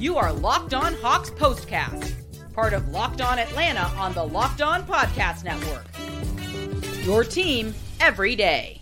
You are Locked On Hawks Postcast, part of Locked On Atlanta on the Locked On Podcast Network. Your team every day.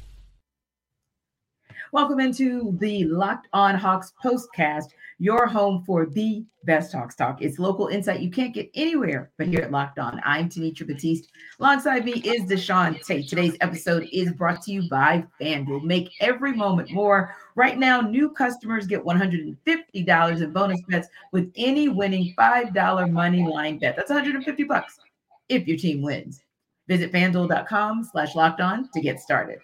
Welcome into the Locked On Hawks Postcast, your home for the best Hawks talk. It's local insight you can't get anywhere but here at Locked On. I'm Tanitra Batiste. Alongside me is Deshaun Tate. Today's episode is brought to you by FanDuel. Make every moment more. Right now, new customers get $150 in bonus bets with any winning $5 money line bet. That's $150 if your team wins. Visit FanDuel.com/LockedOn to get started.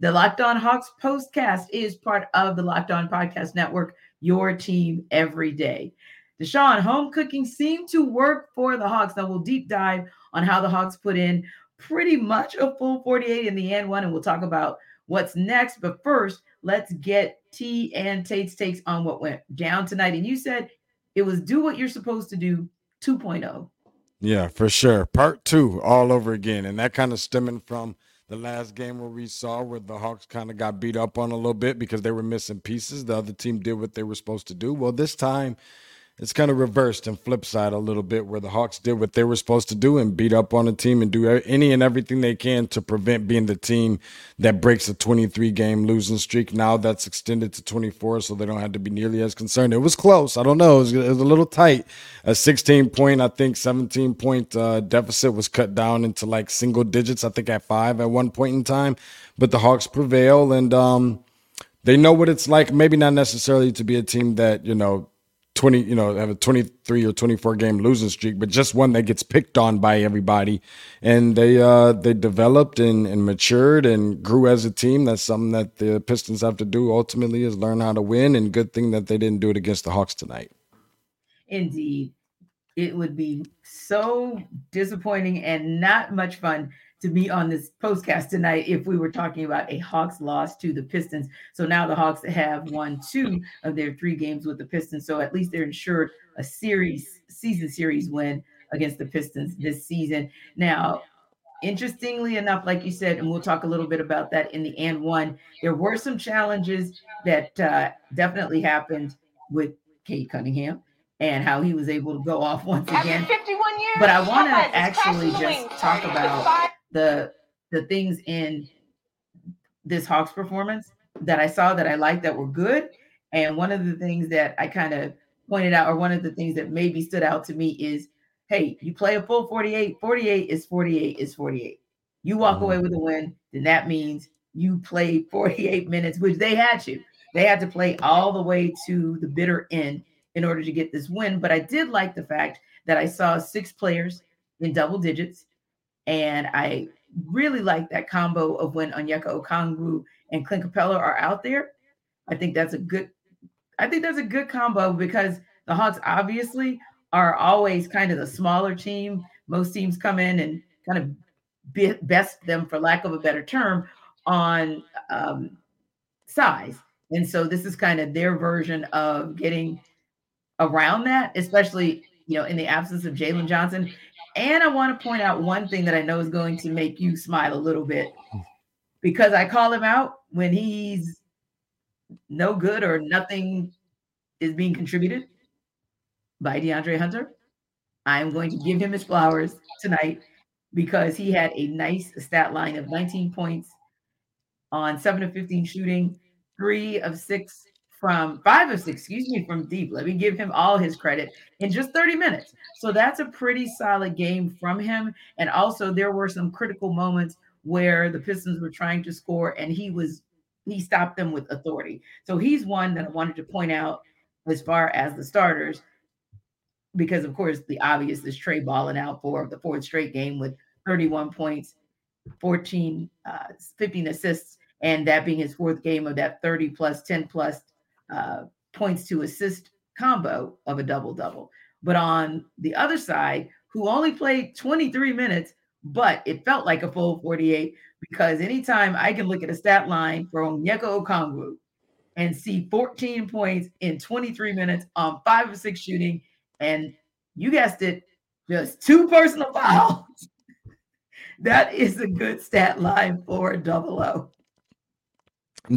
The Locked On Hawks Postcast is part of the Locked On Podcast Network, your team every day. Deshaun, home cooking seemed to work for the Hawks. Now we'll deep dive on how the Hawks put in pretty much a full 48 in the and one, and we'll talk about what's next. But first, let's get T and Tate's takes on what went down tonight. And you said it was do what you're supposed to do 2.0. Yeah, for sure. Part two all over again. And that kind of stemming from the last game where we saw where the Hawks kind of got beat up on a little bit because they were missing pieces. The other team did what they were supposed to do. Well, this time it's kind of reversed and flip side a little bit where the Hawks did what they were supposed to do and beat up on a team and do any and everything they can to prevent being the team that breaks a 23-game losing streak. Now that's extended to 24, so they don't have to be nearly as concerned. It was close. I don't know. It was a little tight. A 16-point, I think 17-point deficit was cut down into like single digits, I think at 5 at one point in time. But the Hawks prevail, and they know what it's like, maybe not necessarily to be a team that, you know, have a 23 or 24 game losing streak, but just one that gets picked on by everybody. And they developed and matured and grew as a team. That's something that the Pistons have to do ultimately, is learn how to win. And good thing that they didn't do it against the Hawks tonight. Indeed. It would be so disappointing and not much fun to be on this postcast tonight if we were talking about a Hawks loss to the Pistons. So now the Hawks have won 2 of their 3 games with the Pistons. So at least they're insured a season series win against the Pistons this season. Now, interestingly enough, like you said, and we'll talk a little bit about that in the and one, there were some challenges that definitely happened with Cade Cunningham and how he was able to go off once again. After 51 years, but I want to actually just talk about the things in this Hawks performance that I saw that I liked that were good. And one of the things that I kind of pointed out, or one of the things that maybe stood out to me is, hey, you play a full 48, 48 is 48 is 48. You walk away with a win, then that means you played 48 minutes, which they had to. They had to play all the way to the bitter end in order to get this win. But I did like the fact that I saw 6 players in double digits. And I really like that combo of when Onyeka Okongwu and Clint Capela are out there. I think that's a good combo, because the Hawks obviously are always kind of the smaller team. Most teams come in and kind of best them, for lack of a better term, on size. And so this is kind of their version of getting around that, especially, you know, in the absence of Jalen Johnson. And I want to point out one thing that I know is going to make you smile a little bit, because I call him out when he's no good or nothing is being contributed by DeAndre Hunter. I'm going to give him his flowers tonight, because he had a nice stat line of 19 points on 7 of 15 shooting, 5 of 6 from deep. Let me give him all his credit in just 30 minutes. So that's a pretty solid game from him. And also there were some critical moments where the Pistons were trying to score and he stopped them with authority. So he's one that I wanted to point out as far as the starters, because of course the obvious is Trey balling out for the 4th straight game with 31 points, 15 assists, and that being his 4th game of that 30 plus 10 plus points to assist combo of a double-double. But on the other side, who only played 23 minutes, but it felt like a full 48, because anytime I can look at a stat line from Onyeka Okongwu and see 14 points in 23 minutes on 5 of 6 shooting, and you guessed it, just 2 personal fouls. That is a good stat line for a double-O.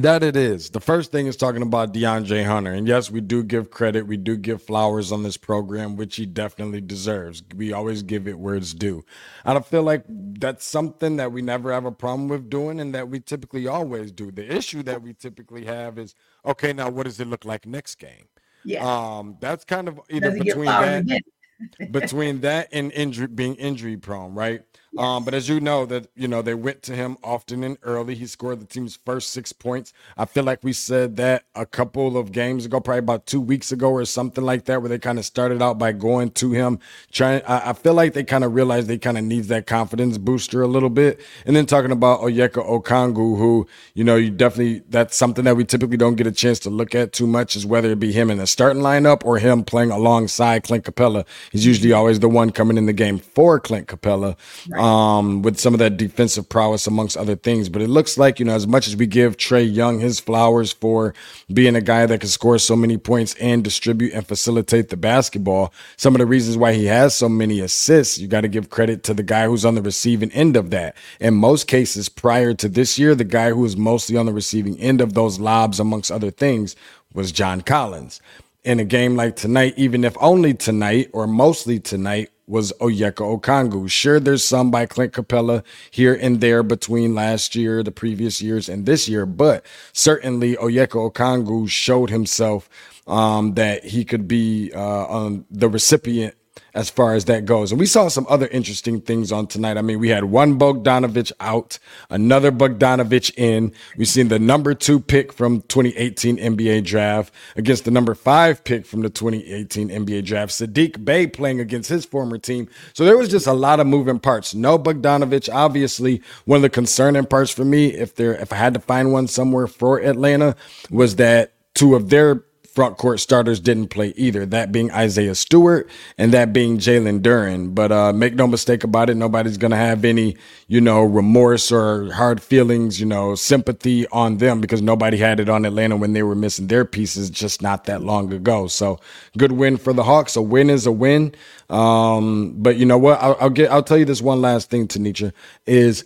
That it is. The first thing is talking about DeAndre Hunter. And yes, we do give credit. We do give flowers on this program, which he definitely deserves. We always give it where it's due. And I feel like that's something that we never have a problem with doing and that we typically always do. The issue that we typically have is, okay, now what does it look like next game? Yeah. That's kind of either between that, and injury, being injury prone, right? But as you know, that, you know, they went to him often and early. He scored the team's first 6 points. I feel like we said that a couple of games ago, probably about 2 weeks ago or something like that, where they kind of started out by going to him. I feel like they kind of realized they kind of needs that confidence booster a little bit. And then talking about Onyeka Okongwu, who, you know, you definitely, that's something that we typically don't get a chance to look at too much, is whether it be him in the starting lineup or him playing alongside Clint Capela. He's usually always the one coming in the game for Clint Capela. With some of that defensive prowess amongst other things. But it looks like, you know, as much as we give Trey Young his flowers for being a guy that can score so many points and distribute and facilitate the basketball, some of the reasons why he has so many assists, you got to give credit to the guy who's on the receiving end of that. In most cases prior to this year, the guy who was mostly on the receiving end of those lobs, amongst other things, was John Collins. In a game like tonight, even if only tonight or mostly tonight, was Onyeka Okongwu. Sure, there's some by Clint Capela here and there between last year, the previous years, and this year, but certainly Onyeka Okongwu showed himself that he could be the recipient as far as that goes. And we saw some other interesting things on tonight. I mean, we had one Bogdanovic out, another Bogdanovic in. We've seen the number 2 pick from 2018 NBA draft against the number 5 pick from the 2018 NBA draft, Saddiq Bey playing against his former team. So there was just a lot of moving parts. No Bogdanovic, obviously. One of the concerning parts for me, if I had to find one somewhere for Atlanta, was that two of their front court starters didn't play either, that being Isaiah Stewart and that being Jalen Duren. But make no mistake about it, nobody's going to have any, you know, remorse or hard feelings, you know, sympathy on them, because nobody had it on Atlanta when they were missing their pieces just not that long ago. So good win for the Hawks. A win is a win. But you know what? I'll tell you this one last thing, Tanitra, is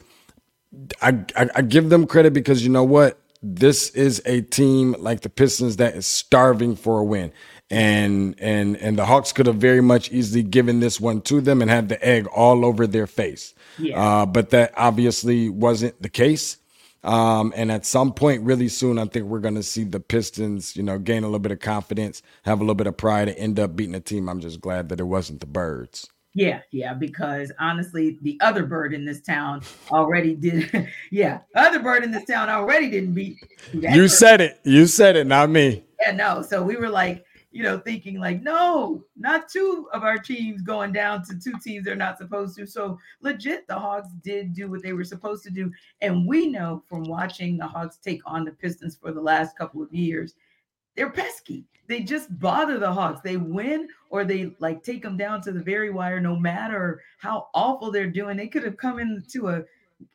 I give them credit because you know what? This is a team like the Pistons that is starving for a win. And the Hawks could have very much easily given this one to them and had the egg all over their face. Yeah. But that obviously wasn't the case. And at some point really soon, I think we're going to see the Pistons, you know, gain a little bit of confidence, have a little bit of pride, and end up beating a team. I'm just glad that it wasn't the Birds. Yeah, because honestly, the other bird in this town already did. Yeah, other bird in this town already didn't beat. You said it, not me. Yeah, no. So we were like, you know, thinking like, no, not two of our teams going down to two teams they're not supposed to. So legit, the Hawks did do what they were supposed to do. And we know from watching the Hawks take on the Pistons for the last couple of years, they're pesky. They just bother the Hawks. They win or they like take them down to the very wire, no matter how awful they're doing. They could have come into a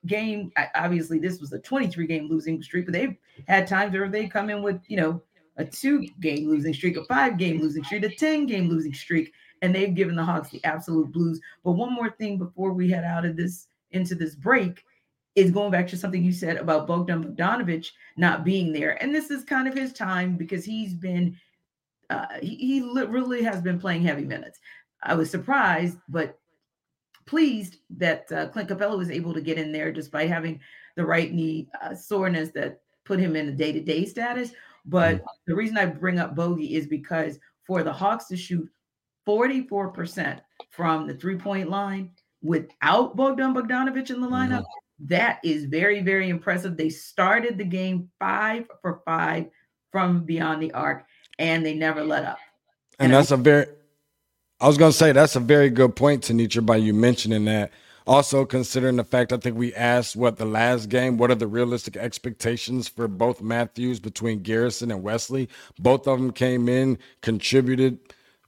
game. Obviously, this was a 23-game losing streak, but they've had times where they come in with, you know, a 2-game losing streak, a 5-game losing streak, a 10-game losing streak, and they've given the Hawks the absolute blues. But one more thing before we head out of this into this break is going back to something you said about Bogdan Bogdanovic not being there. And this is kind of his time because he's been, he really has been playing heavy minutes. I was surprised, but pleased that Clint Capela was able to get in there despite having the right knee soreness that put him in a day-to-day status. But the reason I bring up Bogey is because for the Hawks to shoot 44% from the three-point line without Bogdan Bogdanovic in the lineup, that is very, very impressive. They started the game 5 for 5 from beyond the arc, and they never let up. And that's that's a very good point, Tanitra, by you mentioning that. Also, considering the fact, I think we asked the last game, what are the realistic expectations for both Matthews between Garrison and Wesley? Both of them came in, contributed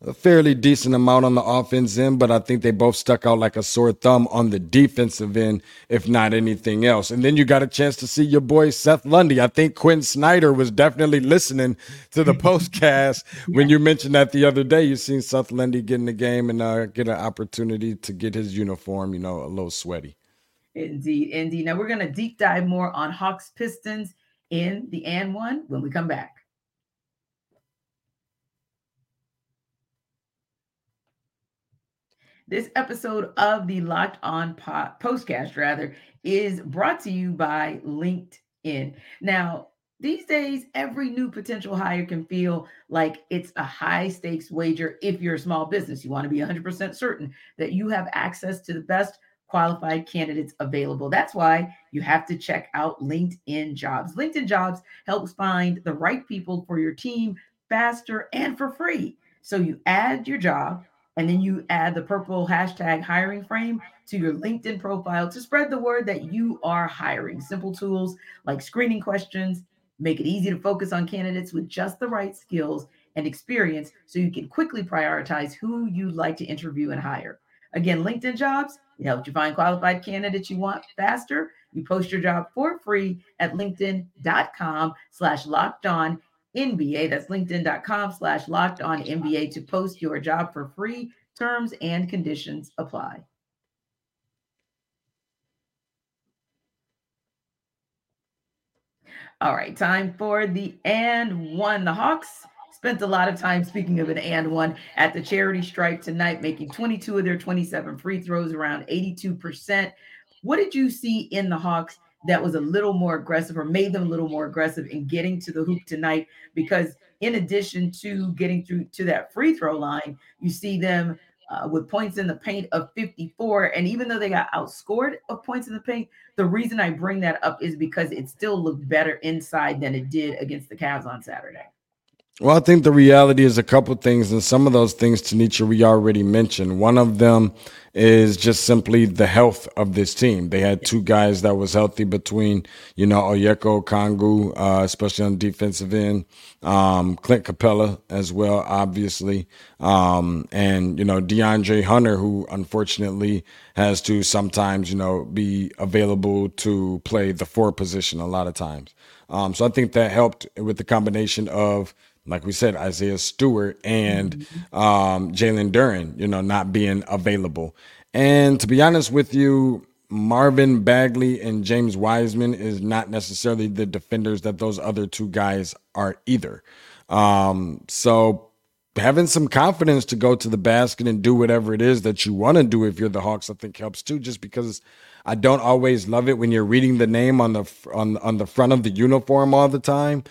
a fairly decent amount on the offense end, but I think they both stuck out like a sore thumb on the defensive end, if not anything else. And then you got a chance to see your boy Seth Lundy. I think Quinn Snyder was definitely listening to the postcast when you mentioned that the other day. You seen Seth Lundy get in the game and get an opportunity to get his uniform, you know, a little sweaty. Indeed. Now we're going to deep dive more on Hawks Pistons in the and one when we come back. This episode of the Locked On Postcast, is brought to you by LinkedIn. Now, these days, every new potential hire can feel like it's a high-stakes wager if you're a small business. You want to be 100% certain that you have access to the best qualified candidates available. That's why you have to check out LinkedIn Jobs. LinkedIn Jobs helps find the right people for your team faster and for free. So you add your job, and then you add the purple hashtag hiring frame to your LinkedIn profile to spread the word that you are hiring. Simple tools like screening questions make it easy to focus on candidates with just the right skills and experience so you can quickly prioritize who you'd like to interview and hire. Again, LinkedIn Jobs, it helps you find qualified candidates you want faster. You post your job for free at linkedin.com/lockedon. NBA. That's linkedin.com/lockedon NBA to post your job for free. Terms and conditions apply. All right, time for the and one. The Hawks spent a lot of time, speaking of an and one, at the charity stripe tonight, making 22 of their 27 free throws, around 82%. What did you see in the Hawks that was a little more aggressive or made them a little more aggressive in getting to the hoop tonight? Because in addition to getting through to that free throw line, you see them with points in the paint of 54. And even though they got outscored of points in the paint, the reason I bring that up is because it still looked better inside than it did against the Cavs on Saturday. Well, I think the reality is a couple things, and some of those things, Tanitra, we already mentioned. One of them is just simply the health of this team. They had two guys that was healthy between, Onyeka Okongwu, especially on the defensive end, Clint Capela as well, obviously, and, DeAndre Hunter, who unfortunately has to sometimes, be available to play the four position a lot of times. So I think that helped with the combination of, like we said, Isaiah Stewart and Jalen Duren, not being available. And to be honest with you, Marvin Bagley and James Wiseman is not necessarily the defenders that those other two guys are either. So having some confidence to go to the basket and do whatever it is that you want to do if you're the Hawks, I think helps too, just because I don't always love it when you're reading the name on the front of the uniform all the time,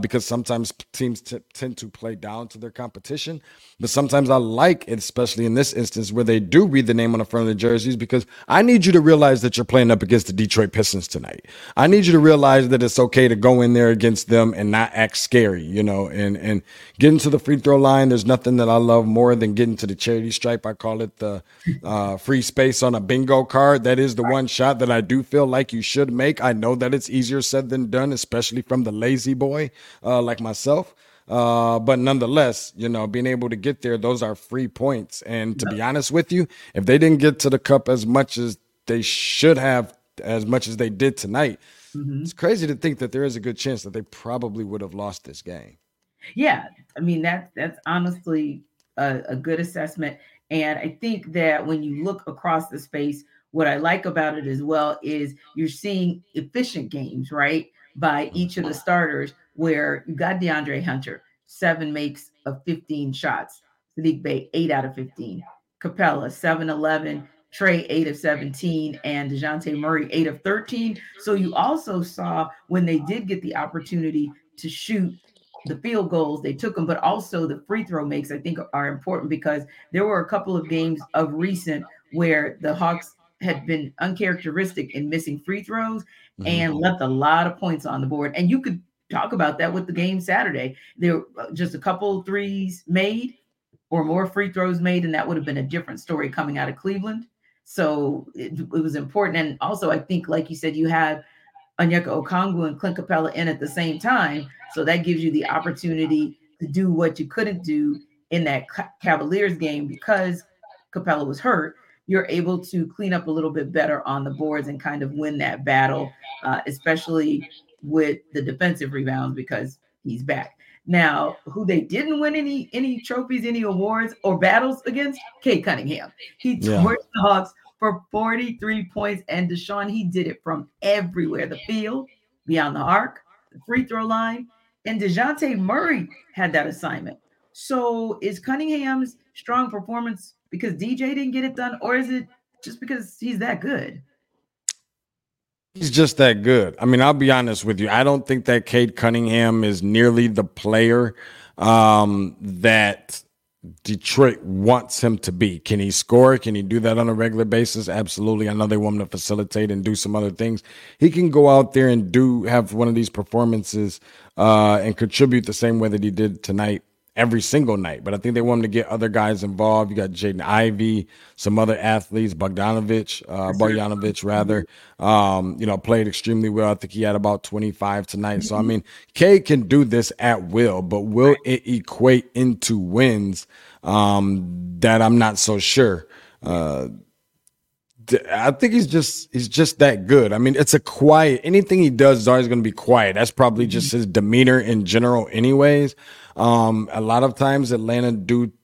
because sometimes teams tend to play down to their competition. But sometimes I like it, especially in this instance, where they do read the name on the front of the jerseys, because I need you to realize that you're playing up against the Detroit Pistons tonight. I need you to realize that it's okay to go in there against them and not act scary, and getting to the free throw line. There's nothing that I love more than getting to the charity stripe. I call it the free space on a bingo card. That is the one shot that I do feel like you should make. I know that it's easier said than done, especially from the lazy boy like myself. But nonetheless, being able to get there, those are free points. And to be honest with you, if they didn't get to the cup as much as they should have, as much as they did tonight, it's crazy to think that there is a good chance that they probably would have lost this game. Yeah, I mean, that's honestly a good assessment. And I think that when you look across the space, what I like about it as well is you're seeing efficient games, right, by each of the starters, where you got DeAndre Hunter, 7 makes of 15 shots. Saddiq Bey, 8 out of 15. Capela, 7-11. Trey, 8 of 17. And DeJounte Murray, 8 of 13. So you also saw when they did get the opportunity to shoot the field goals, they took them, but also the free throw makes, I think, are important, because there were a couple of games of recent where the Hawks had been uncharacteristic in missing free throws and left a lot of points on the board. And you could talk about that with the game Saturday. There were just a couple threes made or more free throws made, and that would have been a different story coming out of Cleveland. So it was important. And also, I think, like you said, you had Onyeka Okongwu and Clint Capela in at the same time. So that gives you the opportunity to do what you couldn't do in that Cavaliers game because Capela was hurt. You're able to clean up a little bit better on the boards and kind of win that battle, especially with the defensive rebounds because he's back. Now, who they didn't win any trophies, any awards or battles against? Cade Cunningham. He torched the Hawks for 43 points. And Deshaun, he did it from everywhere. The field, beyond the arc, the free throw line, and DeJounte Murray had that assignment. So is Cunningham's strong performance because DJ didn't get it done, or is it just because he's that good? He's just that good. I mean, I'll be honest with you. I don't think that Cade Cunningham is nearly the player that Detroit wants him to be. Can he score? Can he do that on a regular basis? Absolutely. I know they want him to facilitate and do some other things. He can go out there and have one of these performances and contribute the same way that he did tonight every single night. But I think they want him to get other guys involved. You got Jaden Ivey, some other athletes, Bogdanovic, played extremely well. I think he had about 25 tonight. So, I mean, K can do this at will, but will it equate into wins? That I'm not so sure. I think he's just that good. I mean, it's a quiet. Anything he does is always going to be quiet. That's probably just his demeanor in general anyways. A lot of times Atlanta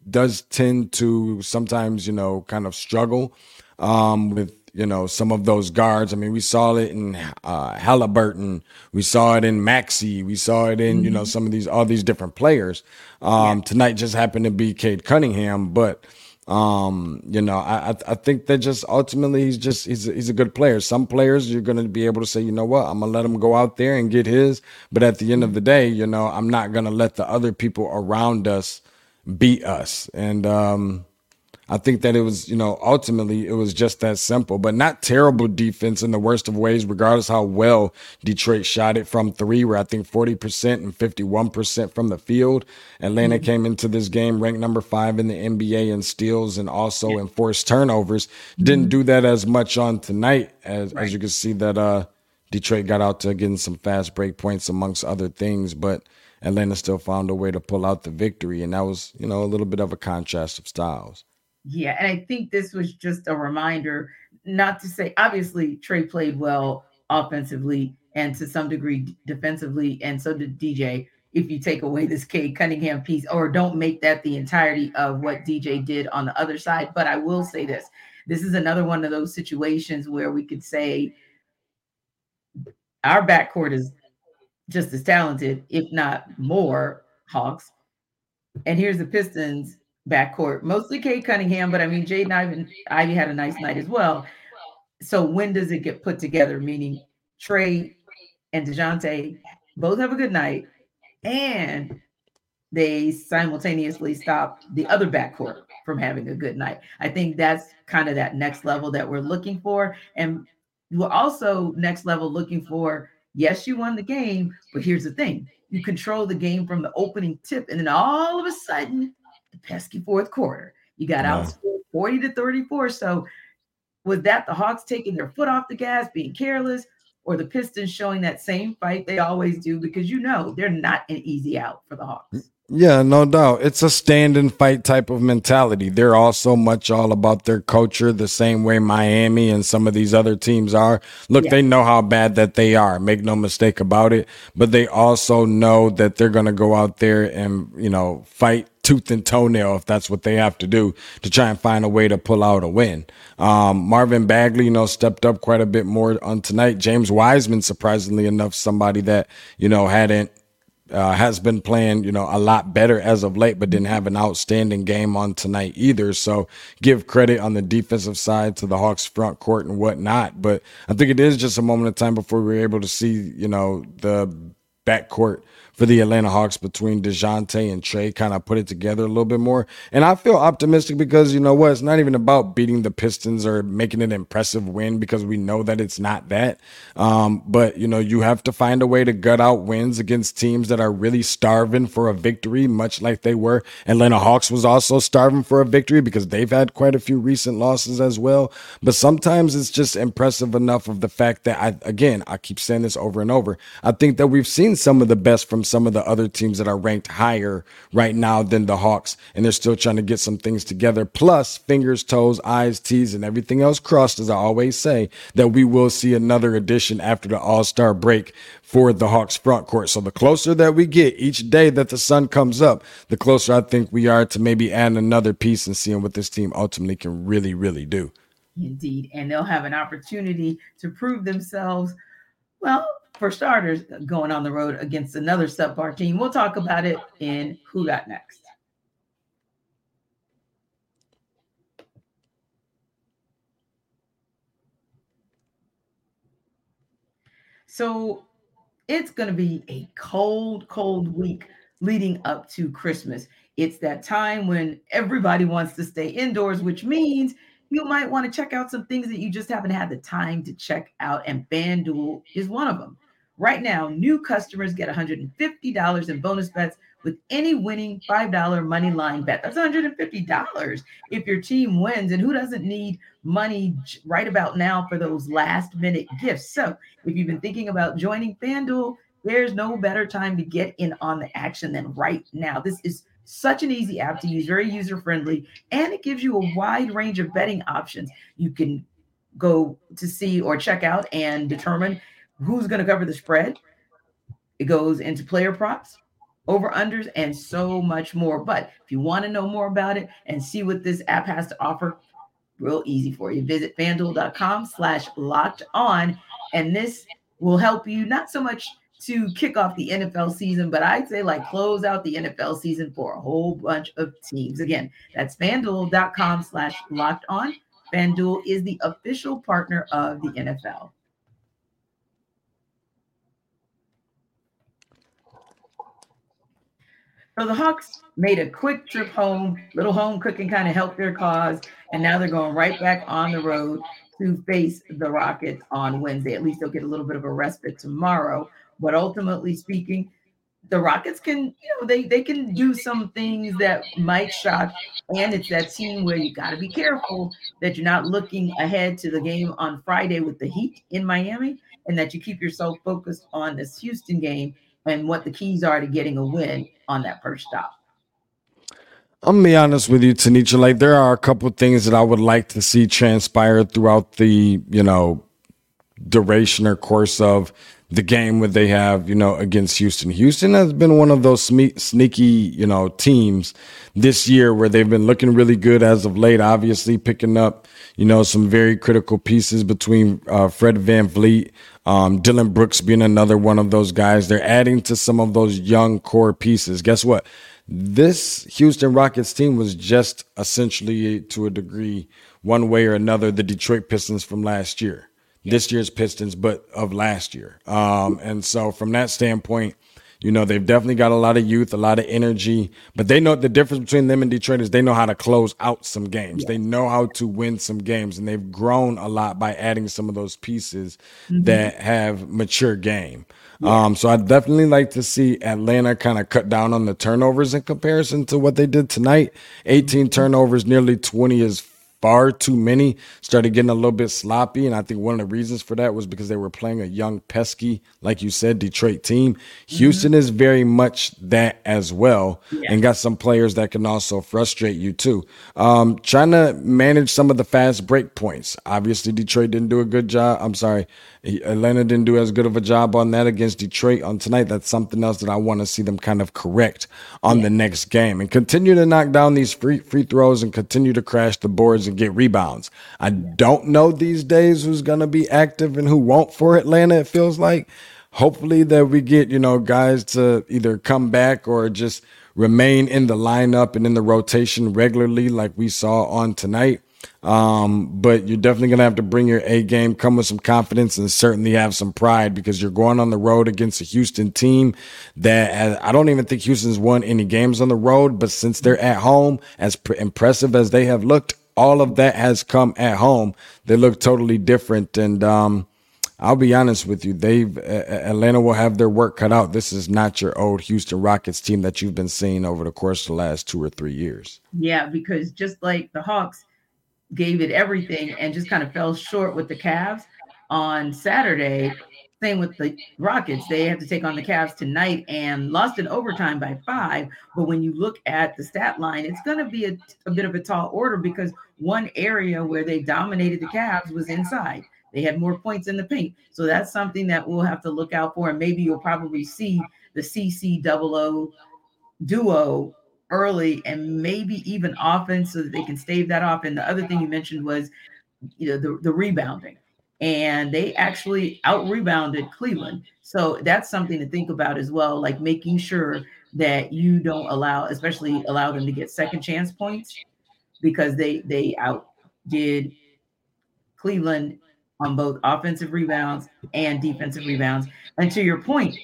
does tend to sometimes, kind of struggle with, some of those guards. I mean, we saw it in Halliburton. We saw it in Maxey. We saw it in, some of these, all these different players. Tonight just happened to be Cade Cunningham, but I think that just ultimately he's a good player. Some players you're going to be able to say, you know what, I'm going to let him go out there and get his, but at the end of the day, I'm not going to let the other people around us beat us. And, I think that it was, ultimately it was just that simple, but not terrible defense in the worst of ways, regardless how well Detroit shot it from three, where I think 40% and 51% from the field. Atlanta came into this game ranked number 5 in the NBA in steals and also in forced turnovers. Didn't do that as much on tonight as you can see that Detroit got out to getting some fast break points amongst other things, but Atlanta still found a way to pull out the victory. And that was, a little bit of a contrast of styles. Yeah, and I think this was just a reminder not to say, obviously, Trey played well offensively and to some degree defensively, and so did DJ. If you take away this Cade Cunningham piece, or don't make that the entirety of what DJ did on the other side. But I will say this is another one of those situations where we could say our backcourt is just as talented, if not more, Hawks. And here's the Pistons backcourt, mostly Cade Cunningham, but I mean, Jaden Ivey had a nice night as well. So when does it get put together? Meaning Trey and DeJounte both have a good night, and they simultaneously stop the other backcourt from having a good night. I think that's kind of that next level that we're looking for. And we're also next level looking for, yes, you won the game, but here's the thing. You control the game from the opening tip, and then all of a sudden, pesky fourth quarter, you got outscored 40-34. So was that the Hawks taking their foot off the gas, being careless, or the Pistons showing that same fight they always do? Because they're not an easy out for the Hawks. Yeah, no doubt. It's a stand and fight type of mentality. They're also much all about their culture, the same way Miami and some of these other teams are. Look, they know how bad that they are. Make no mistake about it. But they also know that they're going to go out there and, fight tooth and toenail if that's what they have to do to try and find a way to pull out a win. Marvin Bagley, stepped up quite a bit more on tonight. James Wiseman, surprisingly enough, somebody that, has been playing, a lot better as of late, but didn't have an outstanding game on tonight either. So give credit on the defensive side to the Hawks front court and whatnot. But I think it is just a moment of time before we're able to see, the backcourt for the Atlanta Hawks between DeJounte and Trey kind of put it together a little bit more. And I feel optimistic because, it's not even about beating the Pistons or making an impressive win, because we know that it's not that. But, you have to find a way to gut out wins against teams that are really starving for a victory, much like they were. Atlanta Hawks was also starving for a victory because they've had quite a few recent losses as well. But sometimes it's just impressive enough of the fact that, I keep saying this over and over, I think that we've seen some of the best from some of the other teams that are ranked higher right now than the Hawks, and they're still trying to get some things together. Plus, fingers, toes, eyes, T's, and everything else crossed, as I always say, that we will see another edition after the All-Star break for the Hawks front court. So the closer that we get each day that the sun comes up, the closer I think we are to maybe adding another piece and seeing what this team ultimately can really, really do. Indeed. And they'll have an opportunity to prove themselves, well, for starters, going on the road against another subpar team. We'll talk about it in Who Got Next. So it's going to be a cold, cold week leading up to Christmas. It's that time when everybody wants to stay indoors, which means you might want to check out some things that you just haven't had the time to check out, and FanDuel is one of them. Right now, new customers get $150 in bonus bets with any winning $5 money line bet. That's $150 if your team wins, and who doesn't need money right about now for those last-minute gifts? So if you've been thinking about joining FanDuel, there's no better time to get in on the action than right now. This is such an easy app to use, very user-friendly, and it gives you a wide range of betting options. You can go to see or check out and determine who's going to cover the spread. It goes into player props, over-unders, and so much more. But if you want to know more about it and see what this app has to offer, real easy for you. Visit FanDuel.com/lockedon, and this will help you not so much to kick off the NFL season, but I'd say like close out the NFL season for a whole bunch of teams. Again, that's FanDuel.com/lockedon. FanDuel is the official partner of the NFL. So the Hawks made a quick trip home. Little home cooking kind of helped their cause, and now they're going right back on the road to face the Rockets on Wednesday. At least they'll get a little bit of a respite tomorrow. But ultimately speaking, the Rockets can, you know, they can do some things that might shock. And it's that team where you got to be careful that you're not looking ahead to the game on Friday with the Heat in Miami, and that you keep yourself focused on this Houston game and what the keys are to getting a win on that first stop. I'm going to be honest with you, Tanitra. Like, there are a couple of things that I would like to see transpire throughout the, you know, duration or course of the game where they have, you know, against Houston. Houston has been one of those sneaky, you know, teams this year where they've been looking really good as of late, obviously picking up, you know, some very critical pieces between Fred VanVleet, Dillon Brooks being another one of those guys. They're adding to some of those young core pieces. Guess what? This Houston Rockets team was just essentially, to a degree, one way or another, the Detroit Pistons from last year. This year's Pistons, but of last year. And so from that standpoint, you know, they've definitely got a lot of youth, a lot of energy, but they know the difference between them and Detroit is they know how to close out some games. They know how to win some games, and they've grown a lot by adding some of those pieces that have mature game. So I'd definitely like to see Atlanta kind of cut down on the turnovers in comparison to what they did tonight. 18 turnovers, nearly 20 is far too many. Started getting a little bit sloppy, and I think one of the reasons for that was because they were playing a young, pesky, like you said, Detroit team. Houston is very much that as well, and got some players that can also frustrate you too. Trying to manage some of the fast break points. Obviously, Detroit didn't do a good job. I'm sorry, Atlanta didn't do as good of a job on that against Detroit on tonight. That's something else that I want to see them kind of correct on the next game, and continue to knock down these free throws and continue to crash the boards and get rebounds. I don't know these days who's going to be active and who won't for Atlanta. It feels like hopefully that we get, you know, guys to either come back or just remain in the lineup and in the rotation regularly like we saw on tonight. But you're definitely going to have to bring your A game, come with some confidence, and certainly have some pride, because you're going on the road against a Houston team that has, I don't even think Houston's won any games on the road, but since they're at home, as impressive as they have looked, all of that has come at home. They look totally different. And I'll be honest with you, Atlanta will have their work cut out. This is not your old Houston Rockets team that you've been seeing over the course of the last 2 or 3 years. Yeah, because just like the Hawks gave it everything and just kind of fell short with the Cavs on Saturday, same with the Rockets. They have to take on the Cavs tonight and lost in overtime by 5. But when you look at the stat line, it's going to be a bit of a tall order, because one area where they dominated the Cavs was inside. They had more points in the paint. So that's something that we'll have to look out for. And maybe you'll probably see the CC00 duo early and maybe even offense so that they can stave that off. And the other thing you mentioned was, you know, the rebounding. and they actually out-rebounded Cleveland. So that's something to think about as well, like making sure that you don't allow, especially allow them to get second chance points, because they outdid Cleveland on both offensive rebounds and defensive rebounds. And to your point,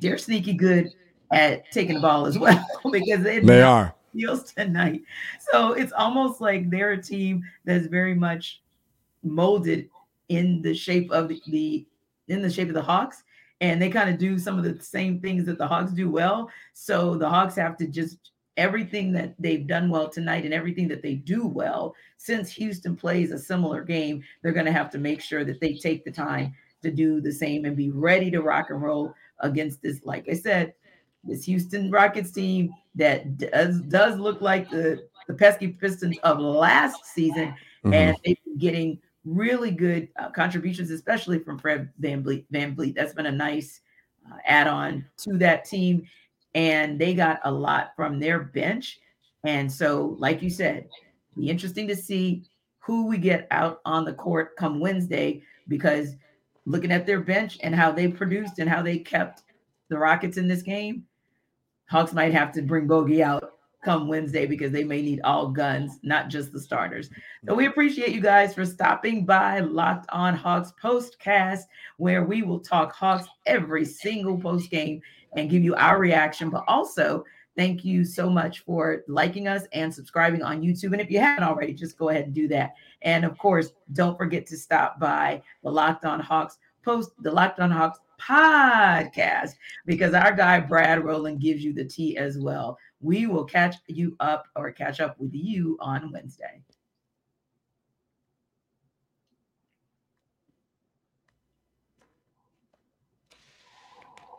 they're sneaky good at taking the ball as well, because they are steals tonight. So it's almost like they're a team that's very much molded in the shape of the Hawks, and they kind of do some of the same things that the Hawks do well. So the Hawks have to just everything that they've done well tonight and everything that they do well, since Houston plays a similar game, they're going to have to make sure that they take the time to do the same and be ready to rock and roll against this, like I said, this Houston Rockets team that does look like the pesky Pistons of last season. Mm-hmm. And they've been getting really good contributions, especially from Fred VanVleet. That's been a nice add-on to that team. And they got a lot from their bench. And so, like you said, be interesting to see who we get out on the court come Wednesday, because looking at their bench and how they produced and how they kept the Rockets in this game, Hawks might have to bring Bogey out come Wednesday, because they may need all guns, not just the starters. So we appreciate you guys for stopping by Locked On Hawks Postcast, where we will talk Hawks every single postgame and give you our reaction. But also, thank you so much for liking us and subscribing on YouTube. And if you haven't already, just go ahead and do that. And of course, don't forget to stop by the Locked On Hawks podcast, because our guy Brad Rowland gives you the tea as well. We will catch up with you on Wednesday.